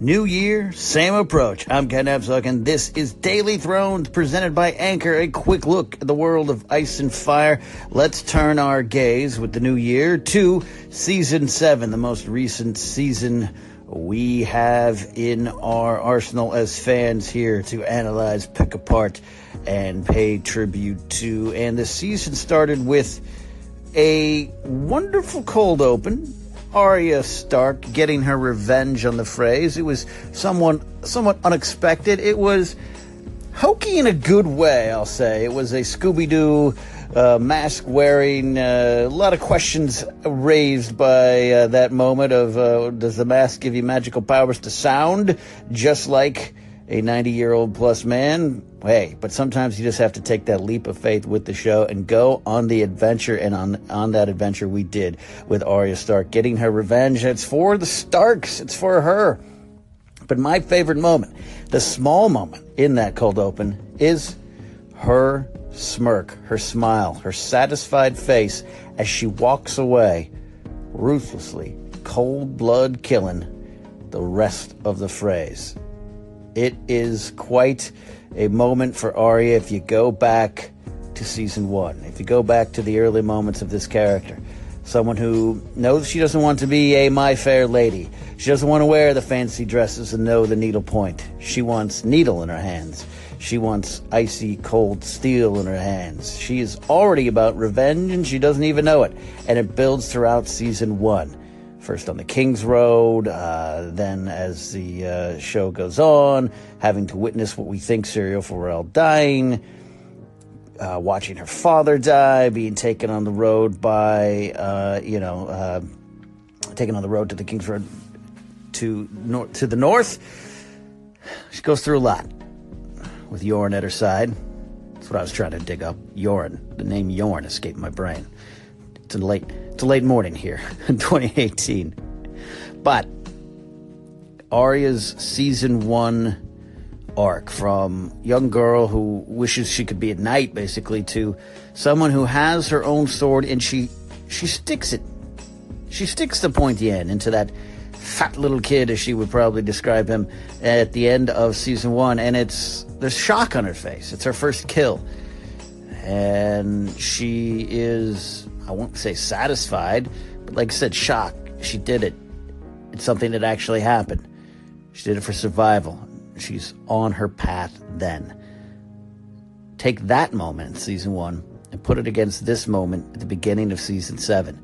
New year, same approach. I'm Ken Absock, and this is Daily Thrones, presented by Anchor, a quick look at the world of ice and fire. Let's turn our gaze with the new year to Season 7, the most recent season we have in our arsenal as fans here to analyze, pick apart, and pay tribute to. And the season started with a wonderful cold open. Arya Stark getting her revenge on the Freys. It was somewhat unexpected. It was hokey in a good way, I'll say. It was a Scooby-Doo mask-wearing, a lot of questions raised by that moment of does the mask give you magical powers to sound just like a 90-year-old plus man? Hey, but sometimes you just have to take that leap of faith with the show and go on the adventure, and on that adventure we did with Arya Stark getting her revenge. It's for the Starks. It's for her. But my favorite moment, the small moment in that cold open, is her smirk, her smile, her satisfied face as she walks away, ruthlessly, cold blood killing the rest of the Freys. It is quite a moment for Arya if you go back to season one, if you go back to the early moments of this character. Someone who knows she doesn't want to be a My Fair Lady. She doesn't want to wear the fancy dresses and know the needle point. She wants needle in her hands. She wants icy, cold steel in her hands. She is already about revenge, and she doesn't even know it. And it builds throughout season one. First on the King's Road, then as the show goes on, having to witness what we think Syrio Forel dying, watching her father die, being taken on the road by, taken on the road to the King's Road to the north. She goes through a lot with Yoren at her side. That's what I was trying to dig up. Yoren. The name Yoren escaped my brain. It's a late morning here in 2018. But Arya's season one arc, from young girl who wishes she could be a knight, basically, to someone who has her own sword, and she sticks it. She sticks the pointy end into that fat little kid, as she would probably describe him, at the end of season one. And there's shock on her face. It's her first kill. And she is, I won't say satisfied, but like I said, shocked. She did it. It's something that actually happened. She did it for survival. She's on her path then. Take that moment in season one and put it against this moment at the beginning of season seven,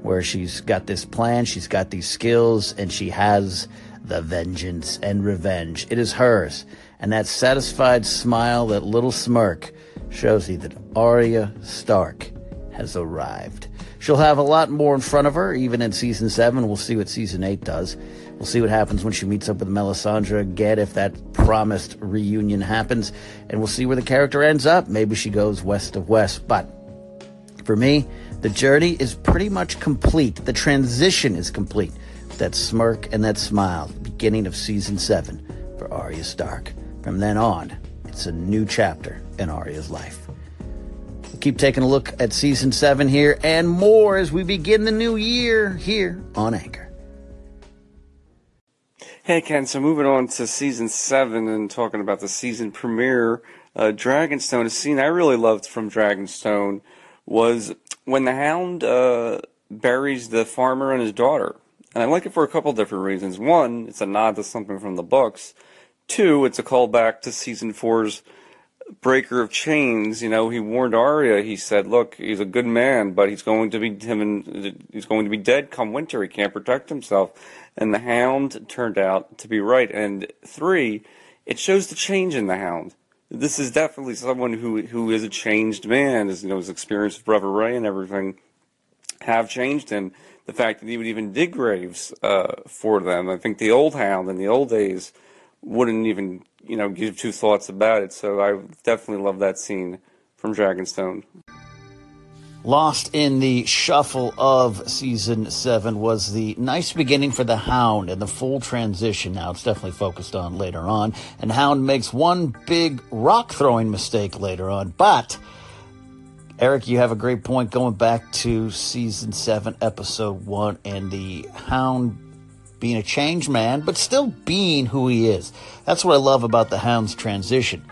where she's got this plan, she's got these skills, and she has the vengeance and revenge. It is hers. And that satisfied smile, that little smirk, shows you that Arya Stark has arrived. She'll have a lot more in front of her, even in Season 7. We'll see what Season 8 does. We'll see what happens when she meets up with Melisandre again, if that promised reunion happens. And we'll see where the character ends up. Maybe she goes west of west. But for me, the journey is pretty much complete. The transition is complete. That smirk and that smile, the beginning of Season 7 for Arya Stark. From then on, it's a new chapter in Arya's life. We'll keep taking a look at Season 7 here and more as we begin the new year here on Anchor. Hey, Ken, so moving on to Season 7 and talking about the season premiere, Dragonstone. A scene I really loved from Dragonstone was when the Hound buries the farmer and his daughter. And I like it for a couple different reasons. One, it's a nod to something from the books. Two, it's a callback to Season 4's Breaker of Chains. You know, he warned Arya. He said, look, he's a good man, but he's going to be dead come winter. He can't protect himself. And the Hound turned out to be right. And three, it shows the change in the Hound. This is definitely someone who is a changed man. As you know, his experience with Brother Ray and everything have changed him. the fact that he would even dig graves for them. I think the old Hound in the old days wouldn't even, you know, give two thoughts about it. So I definitely love that scene from Dragonstone. Lost in the shuffle of Season 7 was the nice beginning for the Hound and the full transition. Now, it's definitely focused on later on. And Hound makes one big rock-throwing mistake later on. But, Eric, you have a great point going back to Season 7, Episode 1, and the Hound being a changed man, but still being who he is. That's what I love about the Hound's transition.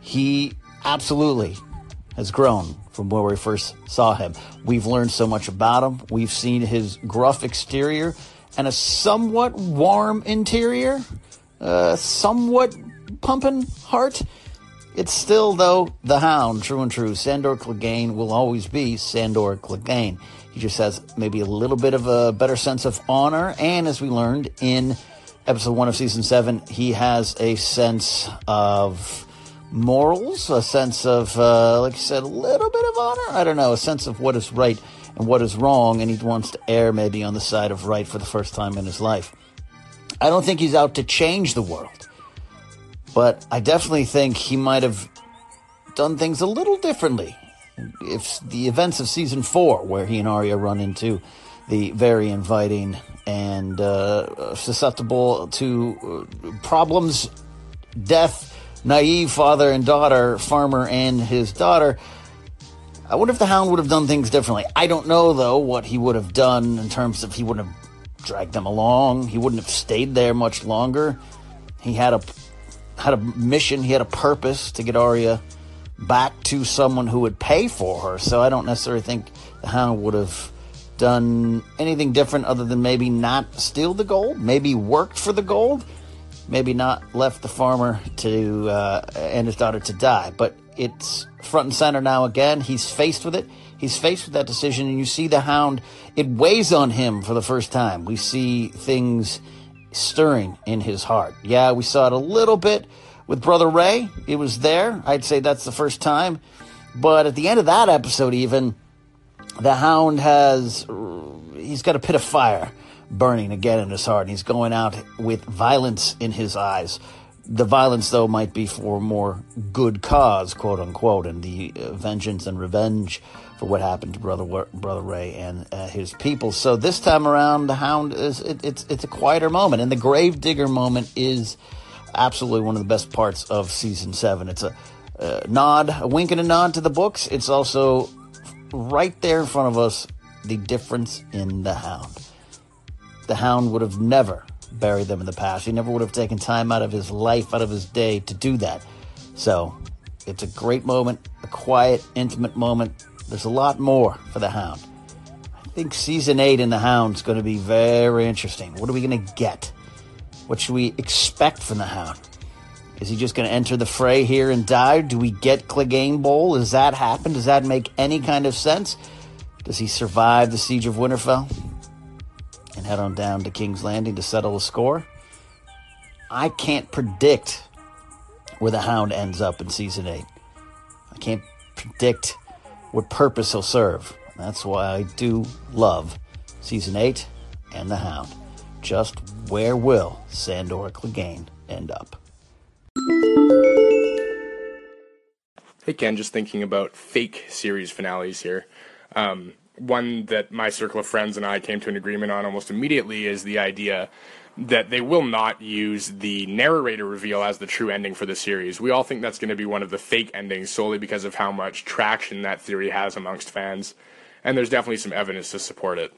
He absolutely has grown from where we first saw him. We've learned so much about him. We've seen his gruff exterior and a somewhat warm interior, somewhat pumping heart. It's still, though, the Hound, true and true. Sandor Clegane will always be Sandor Clegane. He just has maybe a little bit of a better sense of honor, and as we learned in Episode 1 of Season 7, he has a sense of morals, a sense of, like I said, a little bit of honor. I don't know, a sense of what is right and what is wrong, and he wants to err maybe on the side of right for the first time in his life. I don't think he's out to change the world, but I definitely think he might have done things a little differently if the events of Season 4, where he and Arya run into the very inviting and susceptible to problems, death, naive father and daughter, farmer and his daughter. I wonder if the Hound would have done things differently. I don't know, though, what he would have done in terms of he wouldn't have dragged them along. He wouldn't have stayed there much longer. He had a mission. He had a purpose to get Arya back to someone who would pay for her. So I don't necessarily think the Hound would have done anything different other than maybe not steal the gold, maybe worked for the gold. Maybe not left the farmer to and his daughter to die, but it's front and center now again. He's faced with it. He's faced with that decision, and you see the Hound. It weighs on him for the first time. We see things stirring in his heart. Yeah, we saw it a little bit with Brother Ray. It was there. I'd say that's the first time. But at the end of that episode even, the Hound he's got a pit of fire burning again in his heart, and he's going out with violence in his eyes. The violence, though, might be for more good cause, quote unquote, and the vengeance and revenge for what happened to Brother Ray and his people. So this time around, the Hound it's a quieter moment, and the Gravedigger moment is absolutely one of the best parts of Season 7. It's a nod, a wink and a nod to the books. It's also right there in front of us, the difference in the Hound. The Hound would have never buried them in the past. He never would have taken time out of his life, out of his day to do that. So it's a great moment, a quiet, intimate moment. There's a lot more for the Hound. I think Season 8 in the Hound is going to be very interesting. What are we going to get? What should we expect from the Hound? Is he just going to enter the fray here and die? Do we get Clegane Bowl? Does that happen? Does that make any kind of sense? Does he survive the Siege of Winterfell and head on down to King's Landing to settle the score? I can't predict where the Hound ends up in Season 8. I can't predict what purpose he'll serve. That's why I do love Season 8 and the Hound. Just where will Sandor Clegane end up? Hey, Ken, just thinking about fake series finales here. One that my circle of friends and I came to an agreement on almost immediately is the idea that they will not use the narrator reveal as the true ending for the series. We all think that's going to be one of the fake endings solely because of how much traction that theory has amongst fans, and there's definitely some evidence to support it.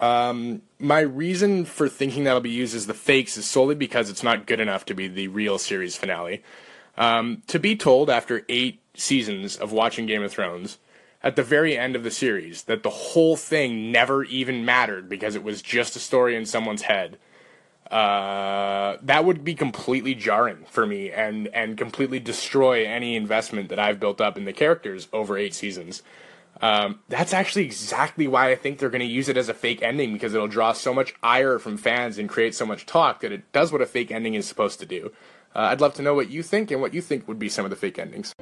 My reason for thinking that'll be used as the fakes is solely because it's not good enough to be the real series finale. To be told after 8 seasons of watching Game of Thrones at the very end of the series that the whole thing never even mattered because it was just a story in someone's head, that would be completely jarring for me and completely destroy any investment that I've built up in the characters over 8 seasons. That's actually exactly why I think they're going to use it as a fake ending, because it'll draw so much ire from fans and create so much talk that it does what a fake ending is supposed to do. I'd love to know what you think and what you think would be some of the fake endings.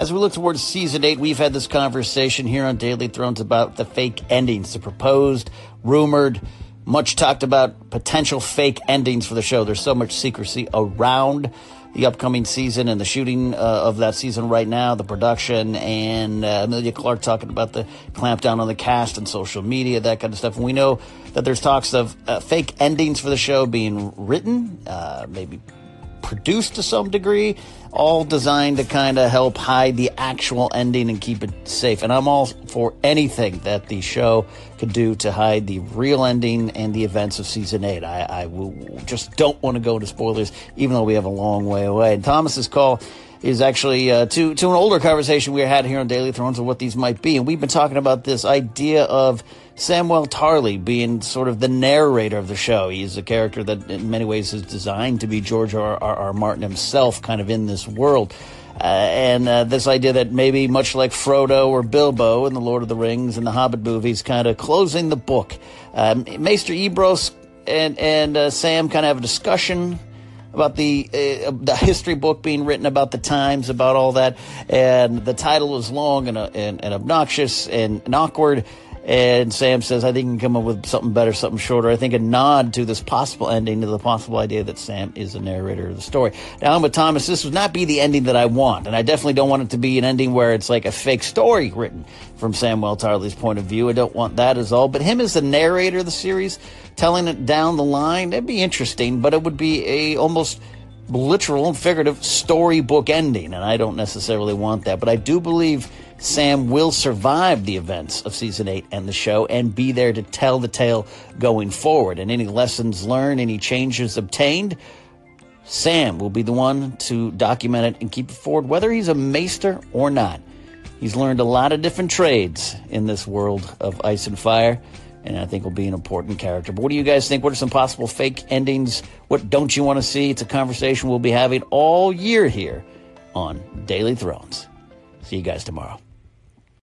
As we look towards Season 8, we've had this conversation here on Daily Thrones about the fake endings, the proposed, rumored, much talked about potential fake endings for the show. There's so much secrecy around the upcoming season and the shooting of that season right now, the production, and Emilia Clarke talking about the clampdown on the cast and social media, that kind of stuff. And we know that there's talks of fake endings for the show being written, maybe produced to some degree, all designed to kind of help hide the actual ending and keep it safe. And I'm all for anything that the show could do to hide the real ending and the events of Season 8. I just don't want to go into spoilers, even though we have a long way away. And Thomas's call is actually to an older conversation we had here on Daily Thrones of what these might be. And we've been talking about this idea of Samuel Tarly being sort of the narrator of the show. He's a character that in many ways is designed to be George R. R. Martin himself, kind of in this world. And this idea that maybe much like Frodo or Bilbo in The Lord of the Rings and The Hobbit movies, kind of closing the book. Maester Ebrose and Sam kind of have a discussion about the history book being written about the times, about all that. And the title is long and obnoxious and awkward. And Sam says, I think you can come up with something better, something shorter. I think a nod to this possible ending, to the possible idea that Sam is the narrator of the story. Now, I'm with Thomas. This would not be the ending that I want. And I definitely don't want it to be an ending where it's like a fake story written from Samuel Tarly's point of view. I don't want that at all. But him as the narrator of the series, telling it down the line, that'd be interesting. But it would be a almost literal and figurative storybook ending. And I don't necessarily want that. But I do believe Sam will survive the events of Season 8 and the show and be there to tell the tale going forward. And any lessons learned, any changes obtained, Sam will be the one to document it and keep it forward, whether he's a maester or not. He's learned a lot of different trades in this world of ice and fire, and I think will be an important character. But what do you guys think? What are some possible fake endings? What don't you want to see? It's a conversation we'll be having all year here on Daily Thrones. See you guys tomorrow.